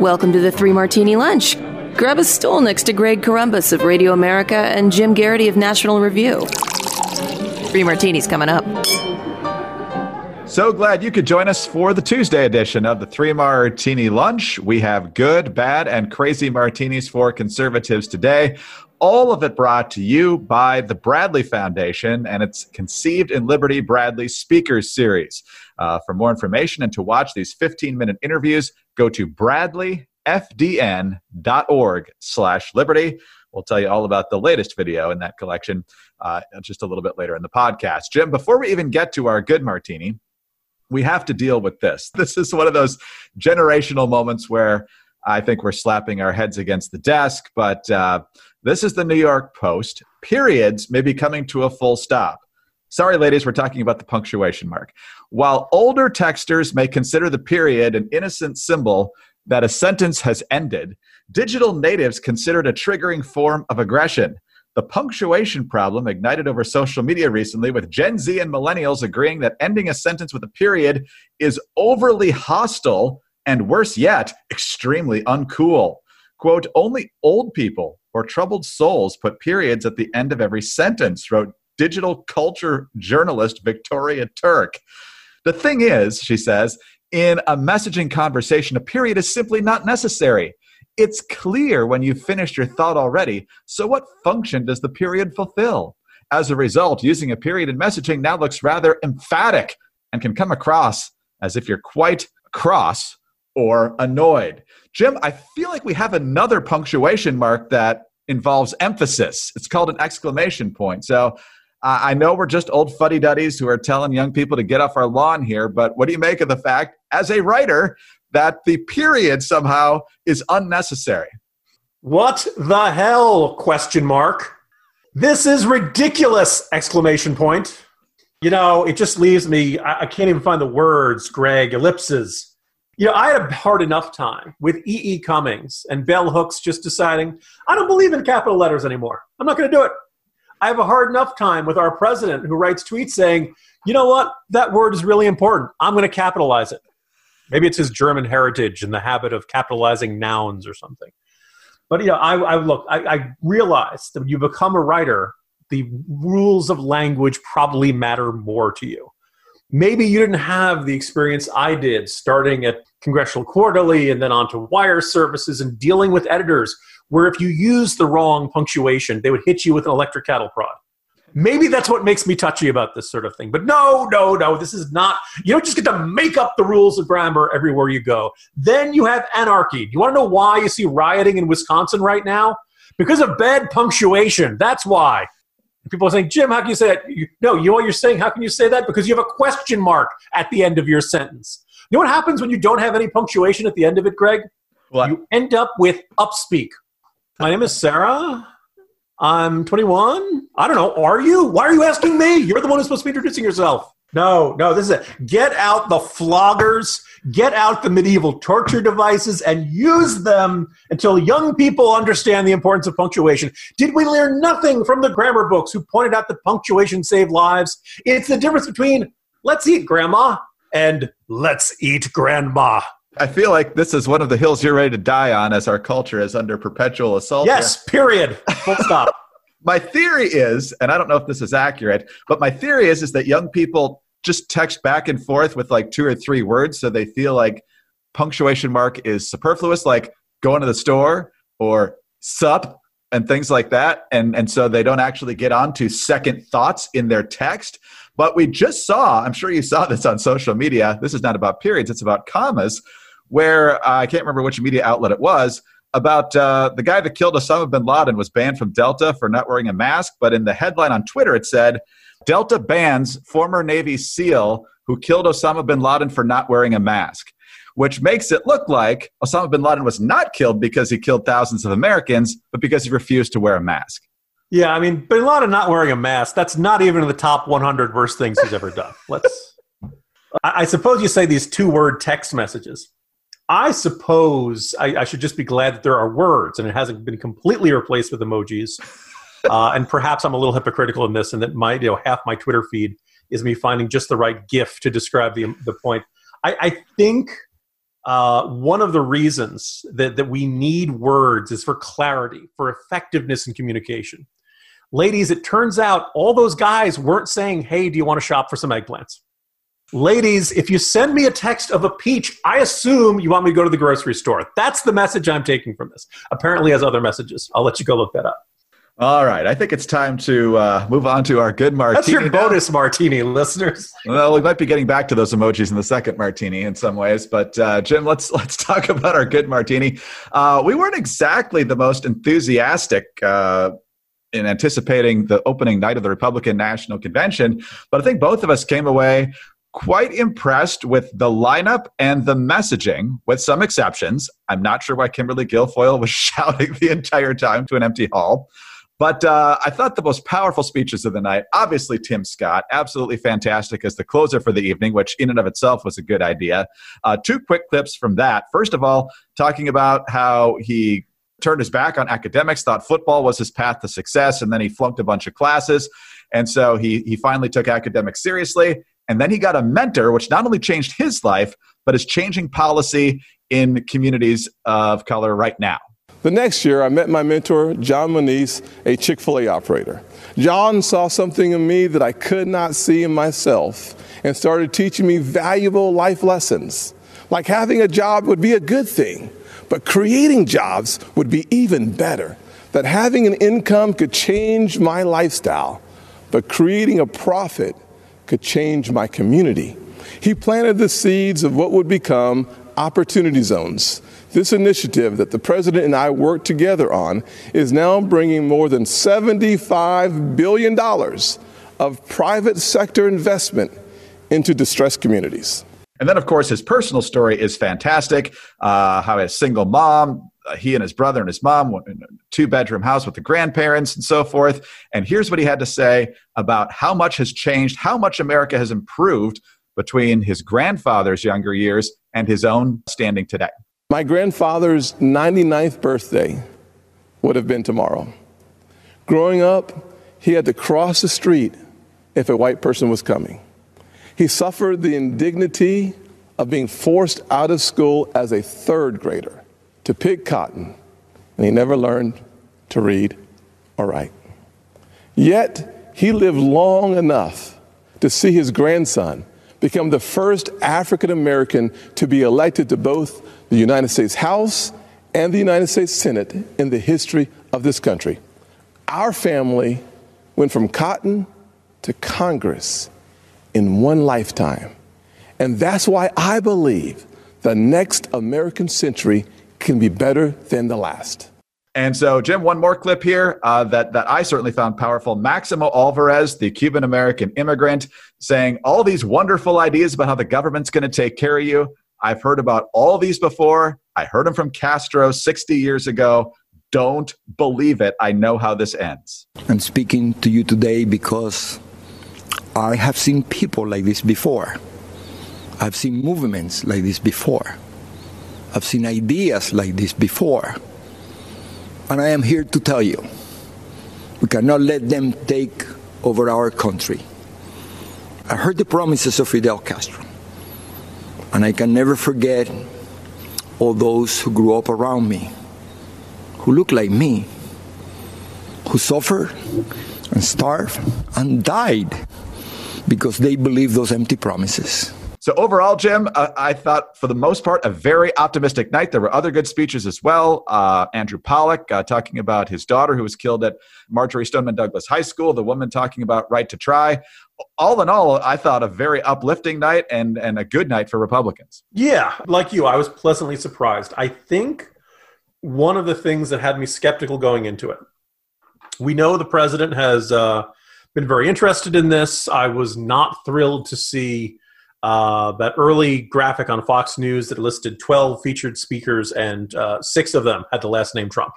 Welcome to the Three Martini Lunch. Grab a stool next to Greg Columbus of Radio America and Jim Garrity of National Review. Three Martinis coming up. So glad you could join us for the Tuesday edition of the Three Martini Lunch. We have good, bad, and crazy martinis for conservatives today. All of it brought to you by the Bradley Foundation and its Conceived in Liberty Bradley Speakers Series. For more information and to watch these 15-minute interviews, go to bradleyfdn.org/liberty. We'll tell you all about the latest video in that collection just a little bit later in the podcast. Jim, before we even get to our good martini, we have to deal with this. This is one of those generational moments where I think we're slapping our heads against the desk, but this is the New York Post. Periods may be coming to a full stop. Sorry, ladies, we're talking about the punctuation mark. While older texters may consider the period an innocent symbol that a sentence has ended, digital natives consider it a triggering form of aggression. The punctuation problem ignited over social media recently, with Gen Z and millennials agreeing that ending a sentence with a period is overly hostile and, worse yet, extremely uncool. Quote, "Only old people or troubled souls put periods at the end of every sentence," wrote digital culture journalist Victoria Turk. The thing is, she says, in a messaging conversation, a period is simply not necessary. It's clear when you've finished your thought already, so what function does the period fulfill? As a result, using a period in messaging now looks rather emphatic and can come across as if you're quite cross or annoyed. Jim, I feel like we have another punctuation mark that involves emphasis. It's called an exclamation point. So I know we're just old fuddy-duddies who are telling young people to get off our lawn here, but what do you make of the fact, as a writer, that the period somehow is unnecessary? What the hell, question mark. This is ridiculous, exclamation point. You know, it just leaves me, I can't even find the words, Greg, ellipses. You know, I had a hard enough time with E.E. Cummings and bell hooks just deciding, I don't believe in capital letters anymore. I'm not going to do it. I have a hard enough time with our president who writes tweets saying, you know what, that word is really important. I'm going to capitalize it. Maybe it's his German heritage and the habit of capitalizing nouns or something. But, you know, I realized that when you become a writer, the rules of language probably matter more to you. Maybe you didn't have the experience I did, starting at Congressional Quarterly and then onto wire services and dealing with editors, where if you use the wrong punctuation, they would hit you with an electric cattle prod. Maybe that's what makes me touchy about this sort of thing. But no, this is not. You don't just get to make up the rules of grammar everywhere you go. Then you have anarchy. You want to know why you see rioting in Wisconsin right now? Because of bad punctuation. That's why. People are saying, Jim, how can you say that? No, you know what you're saying? How can you say that? Because you have a question mark at the end of your sentence. You know what happens when you don't have any punctuation at the end of it, Greg? What? You end up with upspeak. My name is Sarah. I'm 21. I don't know. Are you? Why are you asking me? You're the one who's supposed to be introducing yourself. No, this is it. Get out the floggers, get out the medieval torture devices, and use them until young people understand the importance of punctuation. Did we learn nothing from the grammar books who pointed out that punctuation saved lives? It's the difference between let's eat grandma and let's eat grandma. I feel like this is one of the hills you're ready to die on as our culture is under perpetual assault. Yes, period. Full stop. My theory is, and I don't know if this is accurate, but my theory is that young people just text back and forth with like 2 or 3 words, so they feel like punctuation mark is superfluous, like going to the store or sup and things like that. And so they don't actually get on to second thoughts in their text. But we just saw, I'm sure you saw this on social media, this is not about periods, it's about commas, where I can't remember which media outlet it was, about the guy that killed Osama bin Laden was banned from Delta for not wearing a mask. But in the headline on Twitter, it said, Delta bans former Navy SEAL who killed Osama bin Laden for not wearing a mask, which makes it look like Osama bin Laden was not killed because he killed thousands of Americans, but because he refused to wear a mask. Yeah, I mean, bin Laden not wearing a mask, that's not even in the top 100 worst things he's ever done. I suppose you say these 2-word text messages. I suppose I should just be glad that there are words and it hasn't been completely replaced with emojis. And perhaps I'm a little hypocritical in this, and that my half my Twitter feed is me finding just the right GIF to describe the point. I think One of the reasons that we need words is for clarity, for effectiveness in communication. Ladies, it turns out all those guys weren't saying, hey, do you want to shop for some eggplants? Ladies, if you send me a text of a peach, I assume you want me to go to the grocery store. That's the message I'm taking from this. Apparently has other messages. I'll let you go look that up. All right. I think it's time to move on to our good martini. That's your bonus martini, listeners. Well, we might be getting back to those emojis in the second martini in some ways. But Jim, let's talk about our good martini. We weren't exactly the most enthusiastic in anticipating the opening night of the Republican National Convention, but I think both of us came away quite impressed with the lineup and the messaging, with some exceptions. I'm not sure why Kimberly Guilfoyle was shouting the entire time to an empty hall. But I thought the most powerful speeches of the night, obviously Tim Scott, absolutely fantastic as the closer for the evening, which in and of itself was a good idea. Two quick clips from that. First of all, talking about how he turned his back on academics, thought football was his path to success, and then he flunked a bunch of classes. And so he finally took academics seriously. And then he got a mentor, which not only changed his life, but is changing policy in communities of color right now. The next year, I met my mentor, John Moniz, a Chick-fil-A operator. John saw something in me that I could not see in myself and started teaching me valuable life lessons. Like having a job would be a good thing, but creating jobs would be even better. That having an income could change my lifestyle, but creating a profit could change my community. He planted the seeds of what would become Opportunity Zones. This initiative that the president and I worked together on is now bringing more than $75 billion of private sector investment into distressed communities. And then, of course, his personal story is fantastic. How his single mom, he and his brother and his mom went in a two-bedroom house with the grandparents and so forth. And here's what he had to say about how much has changed, how much America has improved between his grandfather's younger years and his own standing today. My grandfather's 99th birthday would have been tomorrow. Growing up, he had to cross the street if a white person was coming. He suffered the indignity of being forced out of school as a third grader to pick cotton, and he never learned to read or write. Yet, he lived long enough to see his grandson become the first African American to be elected to both the United States House and the United States Senate in the history of this country. Our family went from cotton to Congress in one lifetime. And that's why I believe the next American century can be better than the last. And so, Jim, one more clip here that I certainly found powerful. Maximo Alvarez, the Cuban-American immigrant, saying all these wonderful ideas about how the government's going to take care of you. I've heard about all these before. I heard them from Castro 60 years ago. Don't believe it. I know how this ends. I'm speaking to you today because I have seen people like this before. I've seen movements like this before. I've seen ideas like this before. And I am here to tell you, we cannot let them take over our country. I heard the promises of Fidel Castro, and I can never forget all those who grew up around me, who looked like me, who suffered and starved and died because they believed those empty promises. So overall, Jim, I thought for the most part, a very optimistic night. There were other good speeches as well. Andrew Pollack talking about his daughter who was killed at Marjorie Stoneman Douglas High School, the woman talking about right to try. All in all, I thought a very uplifting night and a good night for Republicans. Yeah, like you, I was pleasantly surprised. I think one of the things that had me skeptical going into it, we know the president has been very interested in this. I was not thrilled to see that early graphic on Fox News that listed 12 featured speakers and 6 of them had the last name Trump.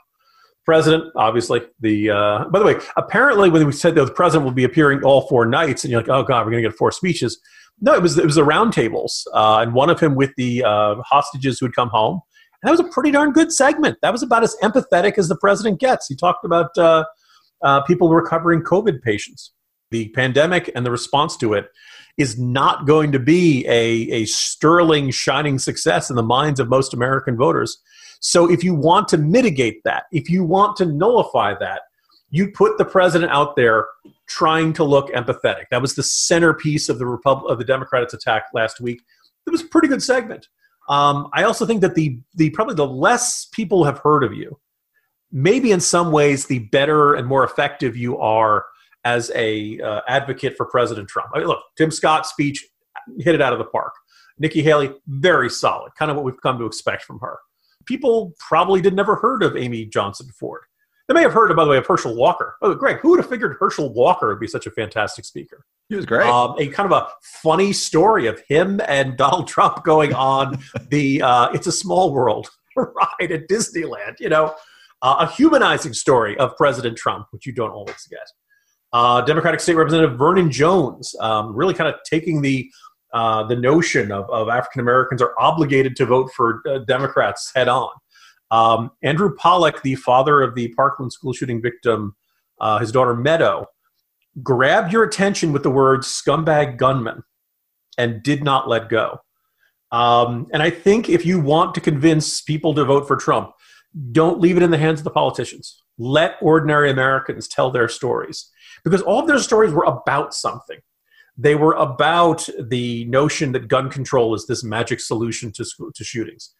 President, obviously. By the way, apparently when we said that the president will be appearing all 4 nights, and you're like, oh God, we're going to get 4 speeches. No, it was the roundtables, and one of him with the hostages who had come home. And that was a pretty darn good segment. That was about as empathetic as the president gets. He talked about people recovering COVID patients. the pandemic and the response to it is not going to be a sterling, shining success in the minds of most American voters. So if you want to mitigate that, if you want to nullify that, you put the president out there trying to look empathetic. That was the centerpiece of the Democrats' attack last week. It was a pretty good segment. I also think that the probably the less people have heard of you, maybe in some ways, the better and more effective you are as a advocate for President Trump. I mean, look, Tim Scott's speech hit it out of the park. Nikki Haley, very solid, kind of what we've come to expect from her. People probably did never heard of Amy Johnson Ford. They may have heard, by the way, of Herschel Walker. Oh, Greg, who would have figured Herschel Walker would be such a fantastic speaker? He was great. A kind of a funny story of him and Donald Trump going on the It's a Small World ride at Disneyland, you know, a humanizing story of President Trump, which you don't always get. Democratic State Representative Vernon Jones, really kind of taking the notion of African-Americans are obligated to vote for Democrats head on. Andrew Pollack, the father of the Parkland school shooting victim, his daughter Meadow, grabbed your attention with the words scumbag gunman and did not let go. And I think if you want to convince people to vote for Trump, don't leave it in the hands of the politicians. Let ordinary Americans tell their stories, because all of their stories were about something. They were about the notion that gun control is this magic solution to shootings.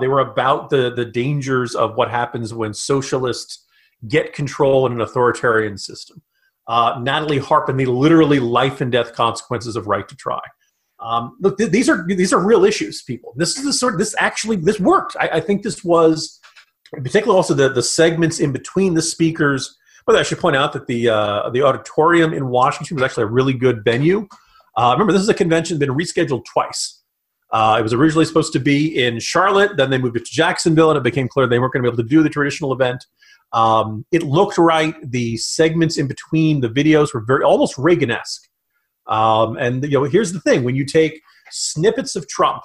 They were about the dangers of what happens when socialists get control in an authoritarian system. Natalie Harp and the literally life and death consequences of right to try. Look, these are real issues, people. This is the sort. This worked. I think this was, in particular, also the segments in between the speakers. But I should point out that the auditorium in Washington was actually a really good venue. Remember, this is a convention that's been rescheduled twice. It was originally supposed to be in Charlotte, then they moved it to Jacksonville, and it became clear they weren't going to be able to do the traditional event. It looked right. The segments in between the videos were very almost Reagan-esque. And you know, here's the thing: when you take snippets of Trump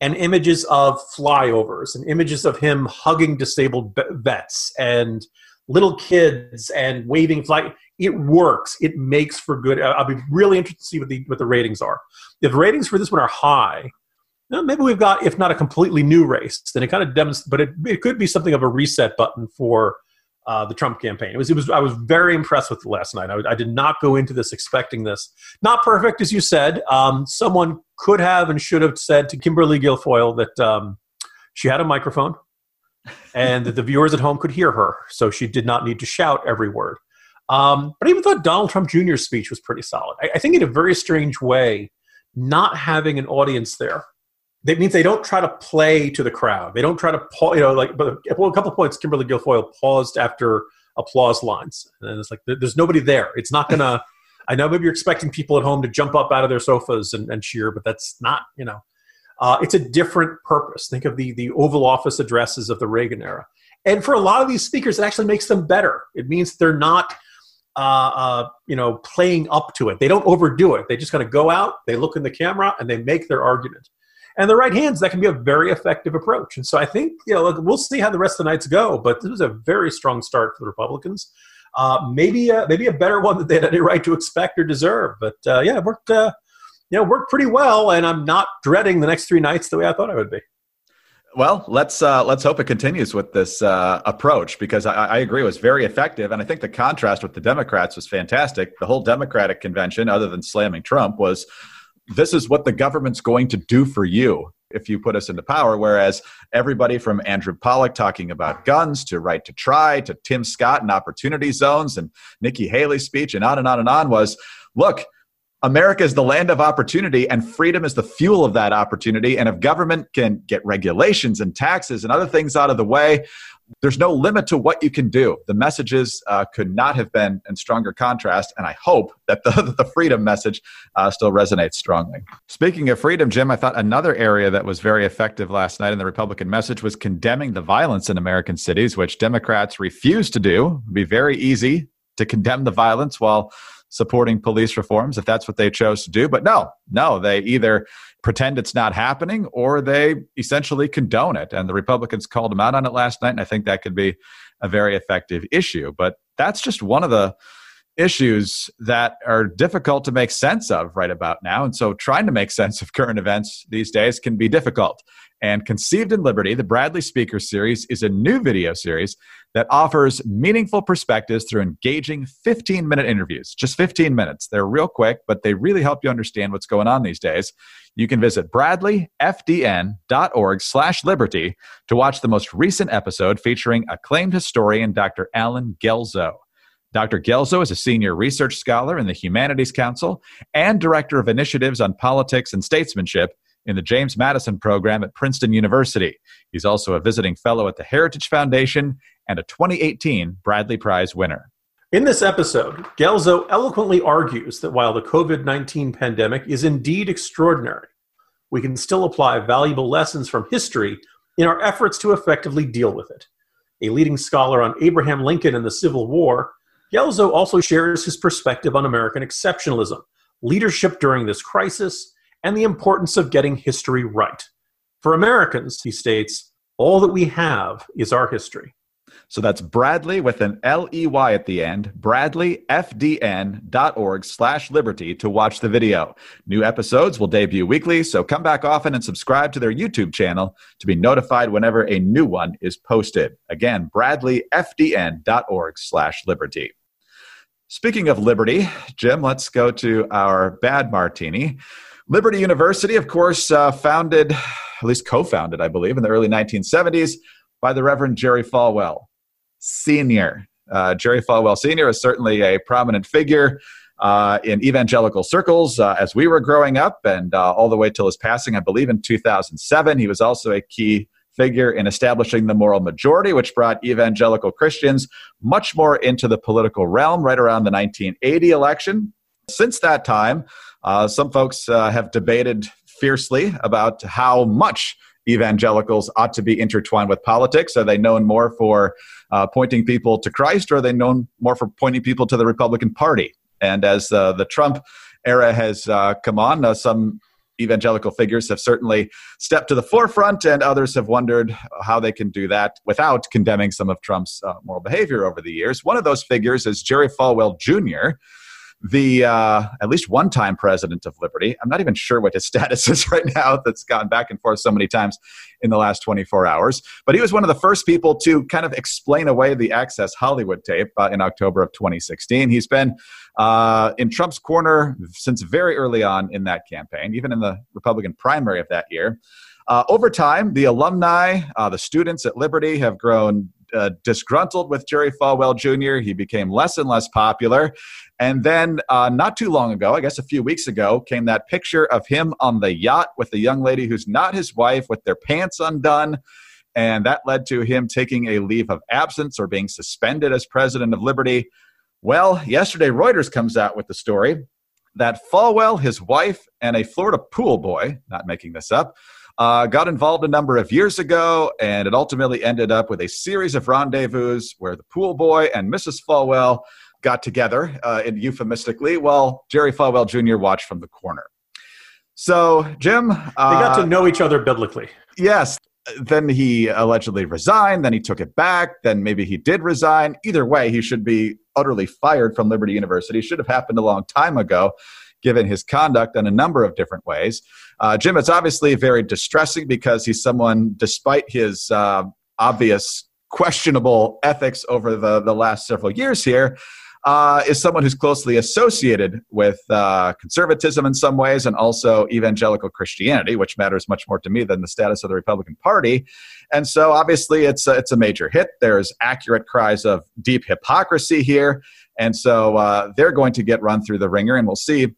and images of flyovers and images of him hugging disabled vets and little kids and waving flag, it works. It makes for good. I'll be really interested to see what the ratings are. If the ratings for this one are high, now, maybe we've got, if not a completely new race, then it kind of demonstrates, but it could be something of a reset button for the Trump campaign. I was very impressed with it last night. I did not go into this expecting this. Not perfect, as you said. Someone could have and should have said to Kimberly Guilfoyle that she had a microphone and that the viewers at home could hear her, so she did not need to shout every word. But I even thought Donald Trump Jr.'s speech was pretty solid. I think in a very strange way, not having an audience there, that means they don't try to play to the crowd. They don't try to pause, you know, like, but a couple of points, Kimberly Guilfoyle paused after applause lines. And it's like, there's nobody there. It's not going to, I know maybe you're expecting people at home to jump up out of their sofas and cheer, but that's not, you know, it's a different purpose. Think of the Oval Office addresses of the Reagan era. And for a lot of these speakers, it actually makes them better. It means they're not, you know, playing up to it. They don't overdo it. They just kind of go out, they look in the camera, and they make their argument. And the right hands, that can be a very effective approach. And so I think, you know, look, we'll see how the rest of the nights go, but this was a very strong start for the Republicans. Maybe a better one that they had any right to expect or deserve. But yeah, it worked, you know, worked pretty well, and I'm not dreading the next three nights the way I thought I would be. Well, let's hope it continues with this approach, because I agree it was very effective. And I think the contrast with the Democrats was fantastic. The whole Democratic convention, other than slamming Trump, was this is what the government's going to do for you if you put us into power. Whereas everybody from Andrew Pollack talking about guns to right to try to Tim Scott and Opportunity Zones and Nikki Haley's speech and on and on and on was, look, America is the land of opportunity and freedom is the fuel of that opportunity. And if government can get regulations and taxes and other things out of the way, there's no limit to what you can do. The messages could not have been in stronger contrast, and I hope that the freedom message still resonates strongly. Speaking of freedom, Jim, I thought another area that was very effective last night in the Republican message was condemning the violence in American cities, which Democrats refuse to do. It would be very easy to condemn the violence while supporting police reforms if that's what they chose to do. But no, they either pretend it's not happening or they essentially condone it. And the Republicans called them out on it last night. And I think that could be a very effective issue. But that's just one of the issues that are difficult to make sense of right about now. And so trying to make sense of current events these days can be difficult. And Conceived in Liberty, the Bradley Speakers Series, is a new video series that offers meaningful perspectives through engaging 15-minute interviews. Just 15 minutes. They're real quick, but they really help you understand what's going on these days. You can visit bradleyfdn.org/liberty to watch the most recent episode featuring acclaimed historian Dr. Alan Gelzo. Dr. Gelzo is a senior research scholar in the Humanities Council and director of initiatives on politics and statesmanship in the James Madison program at Princeton University. He's also a visiting fellow at the Heritage Foundation and a 2018 Bradley Prize winner. In this episode, Gelzo eloquently argues that while the COVID-19 pandemic is indeed extraordinary, we can still apply valuable lessons from history in our efforts to effectively deal with it. A leading scholar on Abraham Lincoln and the Civil War, Gelzo also shares his perspective on American exceptionalism, leadership during this crisis, and the importance of getting history right. For Americans, he states, all that we have is our history. So that's Bradley with an L-E-Y at the end, bradleyfdn.org/liberty to watch the video. New episodes will debut weekly, so come back often and subscribe to their YouTube channel to be notified whenever a new one is posted. Again, bradleyfdn.org/liberty. Speaking of liberty, Jim, let's go to our bad martini. Liberty University, of course, founded, at least co-founded, I believe, in the early 1970s by the Reverend Jerry Falwell Sr. Jerry Falwell Sr. is certainly a prominent figure in evangelical circles as we were growing up and all the way till his passing, I believe, in 2007. He was also a key figure in establishing the moral majority, which brought evangelical Christians much more into the political realm right around the 1980 election. Since that time, some folks have debated fiercely about how much evangelicals ought to be intertwined with politics. Are they known more for pointing people to Christ, or are they known more for pointing people to the Republican Party? And as the Trump era has come on, some evangelical figures have certainly stepped to the forefront, and others have wondered how they can do that without condemning some of Trump's moral behavior over the years. One of those figures is Jerry Falwell Jr., the at least one-time president of Liberty. I'm not even sure what his status is right now. That's gone back and forth so many times in the last 24 hours. But he was one of the first people to kind of explain away the Access Hollywood tape in October of 2016. He's been in Trump's corner since very early on in that campaign, even in the Republican primary of that year. Over time, the alumni, the students at Liberty have grown disgruntled with Jerry Falwell Jr. He became less and less popular. And then not too long ago, I guess a few weeks ago, came that picture of him on the yacht with the young lady who's not his wife with their pants undone. And that led to him taking a leave of absence or being suspended as president of Liberty. Well, yesterday Reuters comes out with the story that Falwell, his wife, and a Florida pool boy, not making this up, got involved a number of years ago, and it ultimately ended up with a series of rendezvous where the pool boy and Mrs. Falwell got together euphemistically while Jerry Falwell Jr. watched from the corner. So, Jim... they got to know each other biblically. Yes. Then he allegedly resigned. Then he took it back. Then maybe he did resign. Either way, he should be utterly fired from Liberty University. Should have happened a long time ago, given his conduct in a number of different ways. Jim, it's obviously very distressing because he's someone, despite his obvious questionable ethics over the last several years here, is someone who's closely associated with conservatism in some ways and also evangelical Christianity, which matters much more to me than the status of the Republican Party. And so obviously it's a major hit. There's accurate cries of deep hypocrisy here. And so they're going to get run through the ringer, and we'll see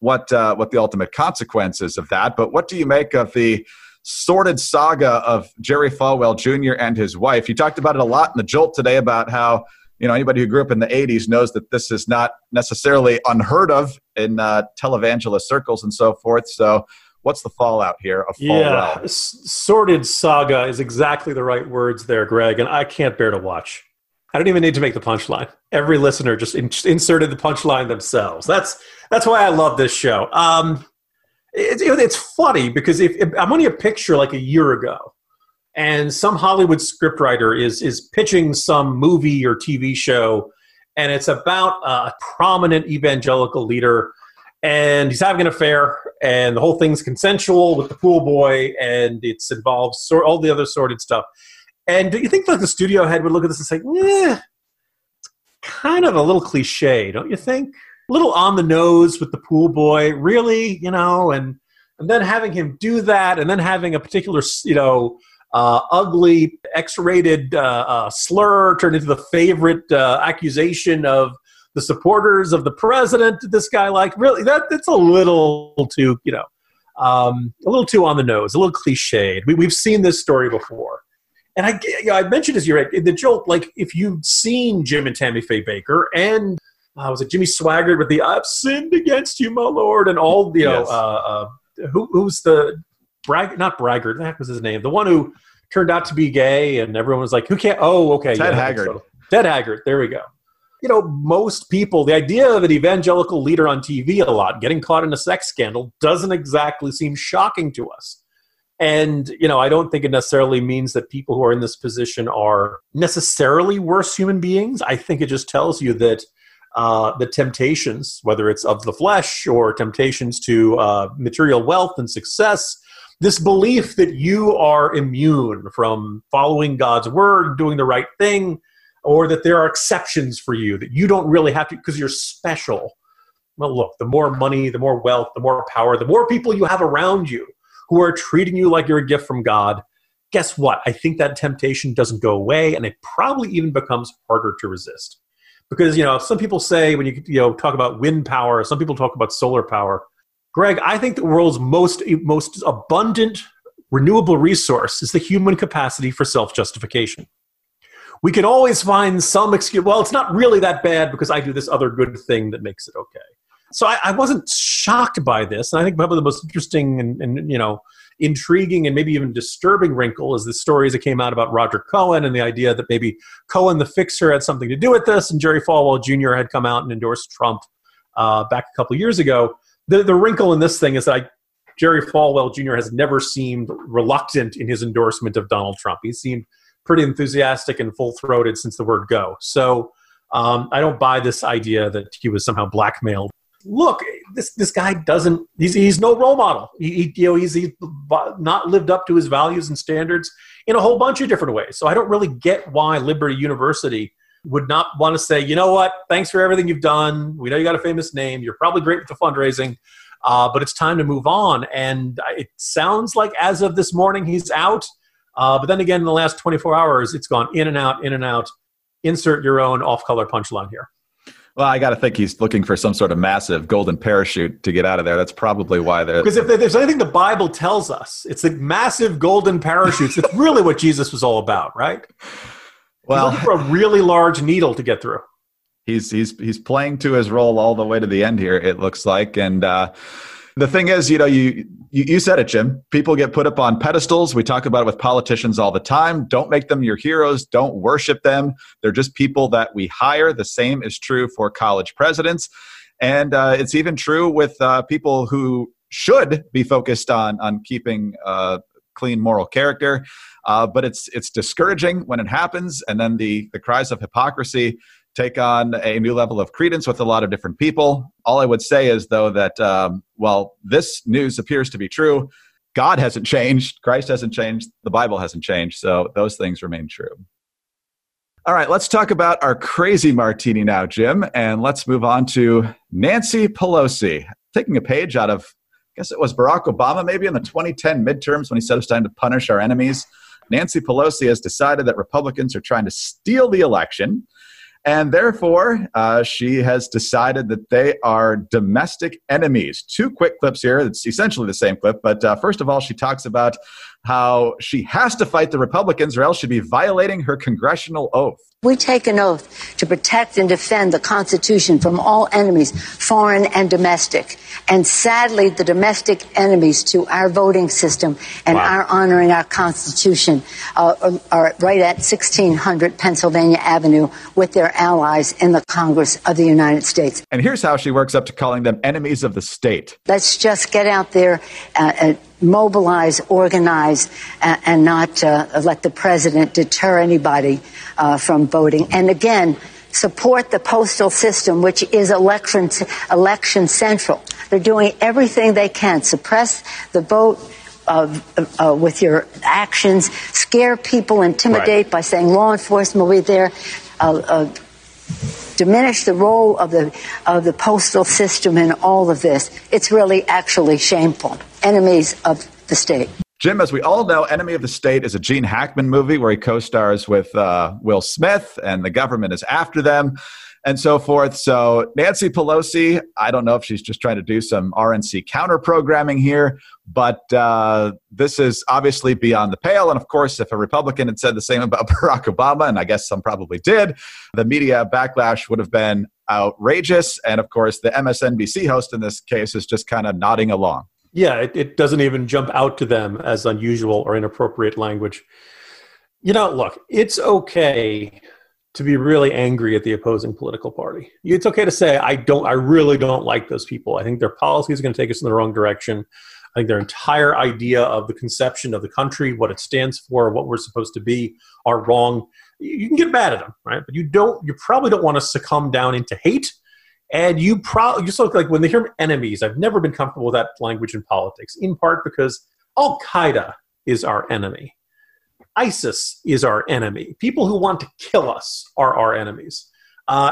what the ultimate consequences of that. But what do you make of the sordid saga of Jerry Falwell Jr. and his wife? You talked about it a lot in the Jolt today about how, you know, anybody who grew up in the 80s knows that this is not necessarily unheard of in televangelist circles and so forth. So what's the fallout here of Falwell? Yeah, sordid saga is exactly the right words there, Greg, and I can't bear to watch. I don't even need to make the punchline. Every listener just inserted the punchline themselves. That's why I love this show. It's funny because if I'm only a picture like a year ago, and some Hollywood scriptwriter is pitching some movie or TV show, and it's about a prominent evangelical leader, and he's having an affair, and the whole thing's consensual with the pool boy, and it involves all the other sordid stuff. And do you think like the studio head would look at this and say, "Yeah, it's kind of a little cliche, don't you think? A little on the nose with the pool boy, really, you know?" And then having him do that, and then having a particular, you know, ugly X-rated slur turned into the favorite accusation of the supporters of the president that this guy liked. Really, that's a little too, you know, a little too on the nose, a little cliched. We've seen this story before. And I mentioned as you're right, the joke, like if you've seen Jim and Tammy Faye Baker and was it Jimmy Swaggart with the "I've sinned against you, my Lord," and all, you know, yes. Who's the not Braggart, that was his name, the one who turned out to be gay and everyone was like, who can't, oh, okay. Ted Haggard, there we go. You know, most people, the idea of an evangelical leader on TV a lot, getting caught in a sex scandal doesn't exactly seem shocking to us. And, you know, I don't think it necessarily means that people who are in this position are necessarily worse human beings. I think it just tells you that the temptations, whether it's of the flesh or temptations to material wealth and success, this belief that you are immune from following God's word, doing the right thing, or that there are exceptions for you, that you don't really have to because you're special. Well, look, the more money, the more wealth, the more power, the more people you have around you who are treating you like you're a gift from God, guess what? I think that temptation doesn't go away, and it probably even becomes harder to resist. Because, you know, some people say when you talk about wind power, some people talk about solar power. Greg, I think the world's most abundant renewable resource is the human capacity for self-justification. We can always find some excuse. Well, it's not really that bad because I do this other good thing that makes it okay. So I wasn't shocked by this. And I think probably the most interesting and you know, intriguing and maybe even disturbing wrinkle is the stories that came out about Roger Cohen and the idea that maybe Cohen the fixer had something to do with this, and Jerry Falwell Jr. had come out and endorsed Trump back a couple of years ago. The wrinkle in this thing is that Jerry Falwell Jr. has never seemed reluctant in his endorsement of Donald Trump. He seemed pretty enthusiastic and full-throated since the word go. So I don't buy this idea that he was somehow blackmailed. Look, this guy doesn't. He's no role model. He's not lived up to his values and standards in a whole bunch of different ways. So I don't really get why Liberty University would not want to say, you know what? Thanks for everything you've done. We know you got a famous name. You're probably great with the fundraising, but it's time to move on. And it sounds like as of this morning, he's out. But then again, in the last 24 hours, it's gone in and out, in and out. Insert your own off-color punchline here. Well, I got to think he's looking for some sort of massive golden parachute to get out of there. That's probably why they're... Because if there's anything the Bible tells us, it's the massive golden parachutes. It's really what Jesus was all about, right? Well, he's looking for a really large needle to get through. He's playing to his role all the way to the end here, it looks like. And the thing is, you know, you said it, Jim. People get put up on pedestals. We talk about it with politicians all the time. Don't make them your heroes. Don't worship them. They're just people that we hire. The same is true for college presidents. And it's even true with people who should be focused on keeping clean moral character. But it's discouraging when it happens. And then the cries of hypocrisy take on a new level of credence with a lot of different people. All I would say is, though, that while this news appears to be true, God hasn't changed, Christ hasn't changed, the Bible hasn't changed, so those things remain true. All right, let's talk about our crazy martini now, Jim, and let's move on to Nancy Pelosi. Taking a page out of, I guess it was Barack Obama, maybe in the 2010 midterms when he said it's time to punish our enemies, Nancy Pelosi has decided that Republicans are trying to steal the election. And therefore, she has decided that they are domestic enemies. Two quick clips here. It's essentially the same clip. But first of all, she talks about how she has to fight the Republicans or else she'd be violating her congressional oath. We take an oath to protect and defend the Constitution from all enemies, foreign and domestic. And sadly, the domestic enemies to our voting system and our honoring our Constitution are right at 1600 Pennsylvania Avenue with their allies in the Congress of the United States. And here's how she works up to calling them enemies of the state. Let's just get out there and mobilize, organize, and not let the president deter anybody from voting. And again, support the postal system, which is election central. They're doing everything they can. Suppress the vote with your actions, scare people, intimidate by saying law enforcement will be there, diminish the role of the postal system in all of this. It's really actually shameful. Enemies of the state. Jim, as we all know, Enemy of the State is a Gene Hackman movie where he co-stars with Will Smith, and the government is after them and so forth. So Nancy Pelosi, I don't know if she's just trying to do some RNC counter-programming here, but this is obviously beyond the pale. And of course, if a Republican had said the same about Barack Obama, and I guess some probably did, the media backlash would have been outrageous. And of course, the MSNBC host in this case is just kind of nodding along. Yeah, it doesn't even jump out to them as unusual or inappropriate language. You know, look, it's okay to be really angry at the opposing political party. It's okay to say, I really don't like those people. I think their policy is going to take us in the wrong direction. I think their entire idea of the conception of the country, what it stands for, what we're supposed to be, are wrong. You can get mad at them, right? But you probably don't want to succumb down into hate. And you probably just look like when they hear enemies, I've never been comfortable with that language in politics, in part because Al-Qaeda is our enemy. ISIS is our enemy. People who want to kill us are our enemies.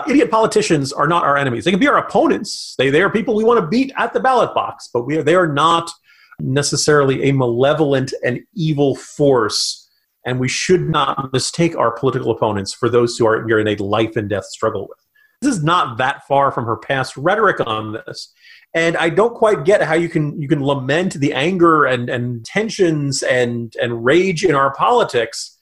Idiot politicians are not our enemies. They can be our opponents. They are people we want to beat at the ballot box, but they are not necessarily a malevolent and evil force. And we should not mistake our political opponents for those who are in a life and death struggle with. This is not that far from her past rhetoric on this. And I don't quite get how you can lament the anger and tensions and rage in our politics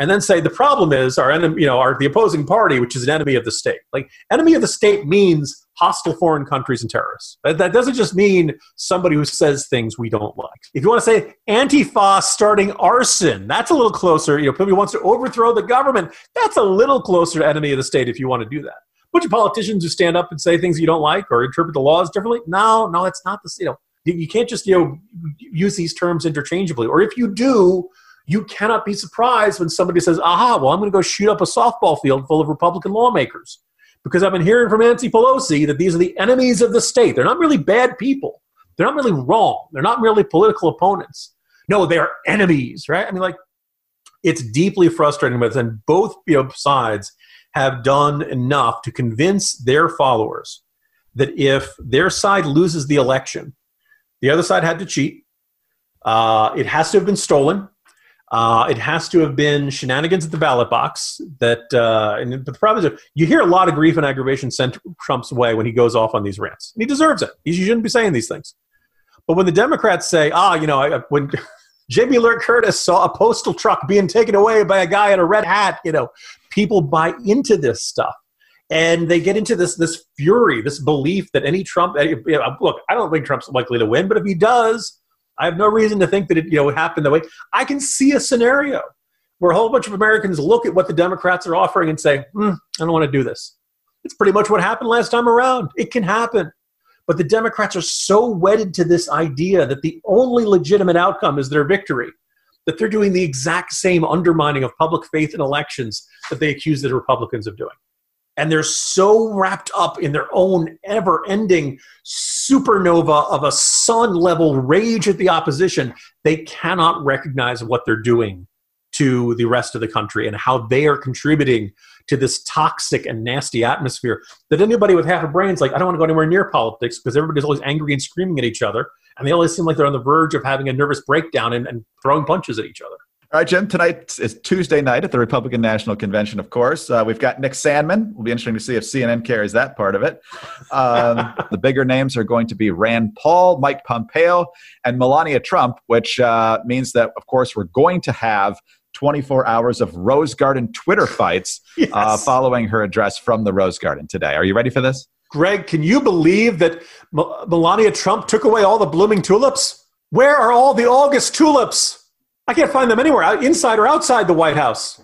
and then say the problem is our enemy, the opposing party, which is an enemy of the state. Like, enemy of the state means hostile foreign countries and terrorists. That doesn't just mean somebody who says things we don't like. If you want to say Antifa starting arson, that's a little closer. Somebody wants to overthrow the government. That's a little closer to enemy of the state if you want to do that. Bunch of politicians who stand up and say things you don't like or interpret the laws differently. No, it's not the you can't just use these terms interchangeably. Or if you do, you cannot be surprised when somebody says, I'm going to go shoot up a softball field full of Republican lawmakers because I've been hearing from Nancy Pelosi that these are the enemies of the state. They're not really bad people. They're not really wrong. They're not really political opponents. No, they are enemies, right? I mean, it's deeply frustrating with us, and both sides have done enough to convince their followers that if their side loses the election, the other side had to cheat. It has to have been stolen. It has to have been shenanigans at the ballot box. And the problem is, you hear a lot of grief and aggravation sent Trump's way when he goes off on these rants. And he deserves it. He shouldn't be saying these things. But when the Democrats say, when Jamie Lee Curtis saw a postal truck being taken away by a guy in a red hat, people buy into this stuff, and they get into this fury, this belief that any Trump, look, I don't think Trump's likely to win, but if he does, I have no reason to think that it would happen that way. I can see a scenario where a whole bunch of Americans look at what the Democrats are offering and say, I don't want to do this. It's pretty much what happened last time around. It can happen. But the Democrats are so wedded to this idea that the only legitimate outcome is their victory, that they're doing the exact same undermining of public faith in elections that they accuse the Republicans of doing. And they're so wrapped up in their own ever-ending supernova of a sun-level rage at the opposition, they cannot recognize what they're doing to the rest of the country and how they are contributing to this toxic and nasty atmosphere that anybody with half a brain is like, I don't want to go anywhere near politics because everybody's always angry and screaming at each other. And they always seem like they're on the verge of having a nervous breakdown and throwing punches at each other. All right, Jim, tonight is Tuesday night at the Republican National Convention, of course. We've got Nick Sandman. It'll be interesting to see if CNN carries that part of it. The bigger names are going to be Rand Paul, Mike Pompeo, and Melania Trump, which means that, of course, we're going to have 24 hours of Rose Garden Twitter fights following her address from the Rose Garden today. Are you ready for this? Greg, can you believe that Melania Trump took away all the blooming tulips? Where are all the August tulips? I can't find them anywhere, inside or outside the White House.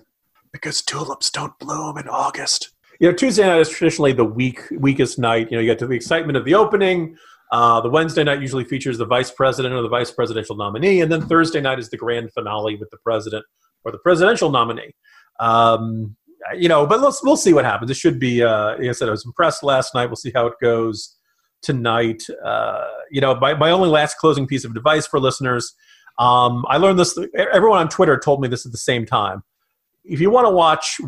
Because tulips don't bloom in August. Tuesday night is traditionally the weakest night. You get to the excitement of the opening. The Wednesday night usually features the vice president or the vice presidential nominee. And then Thursday night is the grand finale with the president or the presidential nominee. you know, but we'll see what happens. It should be, like I said, I was impressed last night. We'll see how it goes tonight. You know, my only last closing piece of advice for listeners, I learned this, everyone on Twitter told me this at the same time. If you want to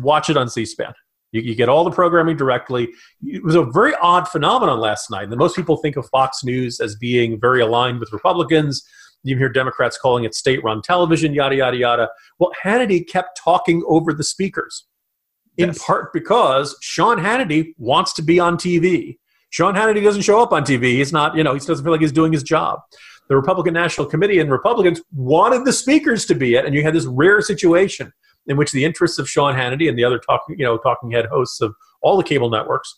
watch it on C-SPAN. You get all the programming directly. It was a very odd phenomenon last night. And most people think of Fox News as being very aligned with Republicans. You hear Democrats calling it state-run television, yada, yada, yada. Well, Hannity kept talking over the speakers, in part because Sean Hannity wants to be on TV. Sean Hannity doesn't show up on TV. He's not, you know, he doesn't feel like he's doing his job. The Republican National Committee and Republicans wanted the speakers to be it, and you had this rare situation in which the interests of Sean Hannity and the other talking head hosts of all the cable networks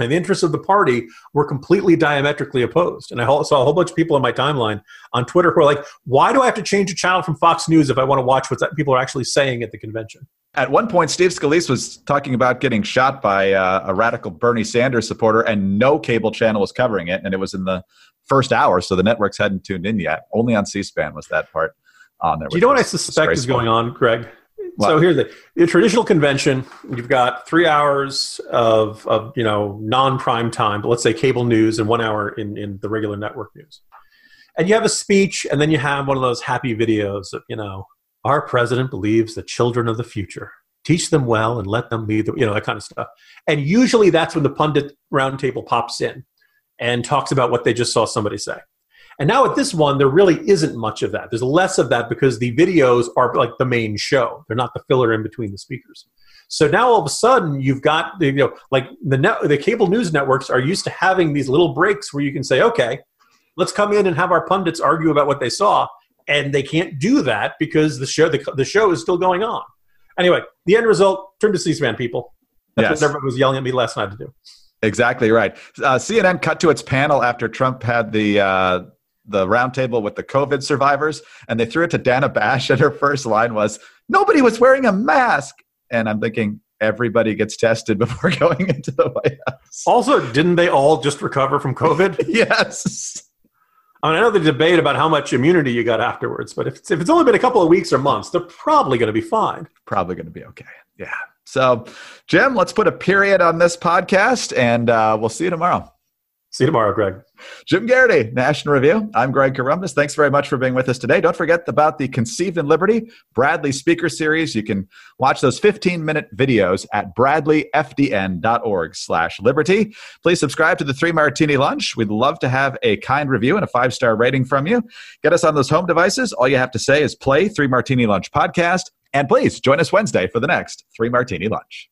and the interests of the party were completely diametrically opposed. And I saw a whole bunch of people on my timeline on Twitter who are like, why do I have to change a channel from Fox News if I want to watch what people are actually saying at the convention? At one point, Steve Scalise was talking about getting shot by a radical Bernie Sanders supporter, and no cable channel was covering it. And it was in the first hour, so the networks hadn't tuned in yet. Only on C-SPAN was that part on there. Do you know what I suspect is going on, Greg? Wow. So here's the traditional convention. You've got 3 hours of you know, non-prime time, but let's say cable news, and 1 hour in the regular network news. And you have a speech, and then you have one of those happy videos of, you know, our president believes the children of the future. Teach them well and let them be, you know, that kind of stuff. And usually that's when the pundit roundtable pops in and talks about what they just saw somebody say. And now at this one, there really isn't much of that. There's less of that because the videos are like the main show. They're not the filler in between the speakers. So now all of a sudden, you've got, you know, like the cable news networks are used to having these little breaks where you can say, okay, let's come in and have our pundits argue about what they saw. And they can't do that because the show is still going on. Anyway, the end result, turn to C-SPAN, people. That's what everyone was yelling at me last night to do. Exactly right. CNN cut to its panel after Trump had the roundtable with the COVID survivors, and they threw it to Dana Bash, and her first line was, nobody was wearing a mask. And I'm thinking, everybody gets tested before going into the White House. Also, didn't they all just recover from COVID? Yes. I mean, I know the debate about how much immunity you got afterwards, but if it's only been a couple of weeks or months, they're probably going to be fine. Probably going to be okay. Yeah. So, Jim, let's put a period on this podcast, and we'll see you tomorrow. See you tomorrow, Greg. Jim Garrity, National Review. I'm Greg Columbus. Thanks very much for being with us today. Don't forget about the Conceived in Liberty Bradley Speakers Series. You can watch those 15-minute videos at bradleyfdn.org/liberty. Please subscribe to the 3 Martini Lunch. We'd love to have a kind review and a 5-star rating from you. Get us on those home devices. All you have to say is play 3 Martini Lunch podcast. And please join us Wednesday for the next 3 Martini Lunch.